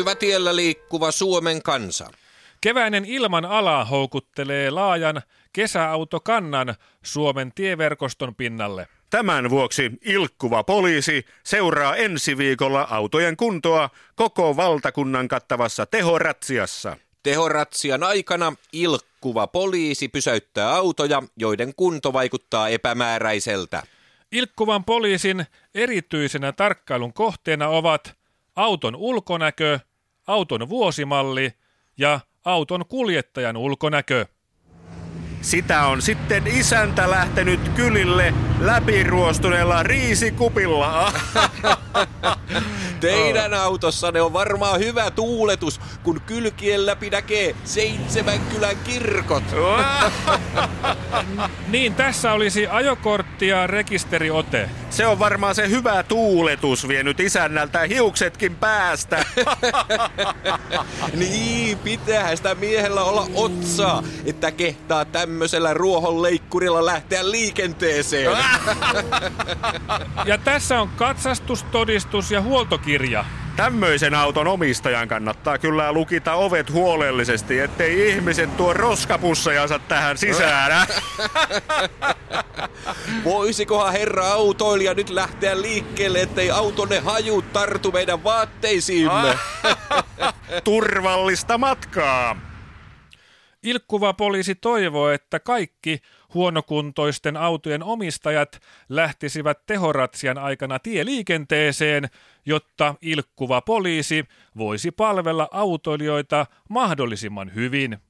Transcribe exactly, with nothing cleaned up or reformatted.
hyvä tiellä liikkuva Suomen kansa. Keväinen ilmanala houkuttelee laajan kesäautokannan Suomen tieverkoston pinnalle. Tämän vuoksi Ilkkuva poliisi seuraa ensi viikolla autojen kuntoa koko valtakunnan kattavassa tehoratsiassa. Tehoratsian aikana Ilkkuva poliisi pysäyttää autoja, joiden kunto vaikuttaa epämääräiseltä. Ilkkuvan poliisin erityisenä tarkkailun kohteena ovat auton ulkonäkö, auton vuosimalli ja auton kuljettajan ulkonäkö. Sitä on sitten isäntä lähtenyt kylille läpiruostuneella riisikupilla. Teidän autossanne on varmaan hyvä tuuletus, kun kylkien läpi näkee Seitsemänkylän kirkot. Niin, tässä olisi ajokortti ja rekisteriote. Se on varmaan se hyvä tuuletus vienyt isännältä hiuksetkin päästä. Niin, pitäähän sitä miehellä olla otsaa, että kehtaa tämmöisellä ruohonleikkurilla lähteä liikenteeseen. Ja tässä on katsastustodistus ja huoltokirja. Tämmöisen auton omistajan kannattaa kyllä lukita ovet huolellisesti, ettei ihmiset tuo roskapussejansa tähän sisään. Voisikohan herra autoilija nyt lähteä liikkeelle, ettei autonne haju tartu meidän vaatteisiimme. Turvallista matkaa. Ilkkuva poliisi toivoo, että kaikki huonokuntoisten autojen omistajat lähtisivät tehoratsian aikana tieliikenteeseen, jotta Ilkkuva poliisi voisi palvella autoilijoita mahdollisimman hyvin.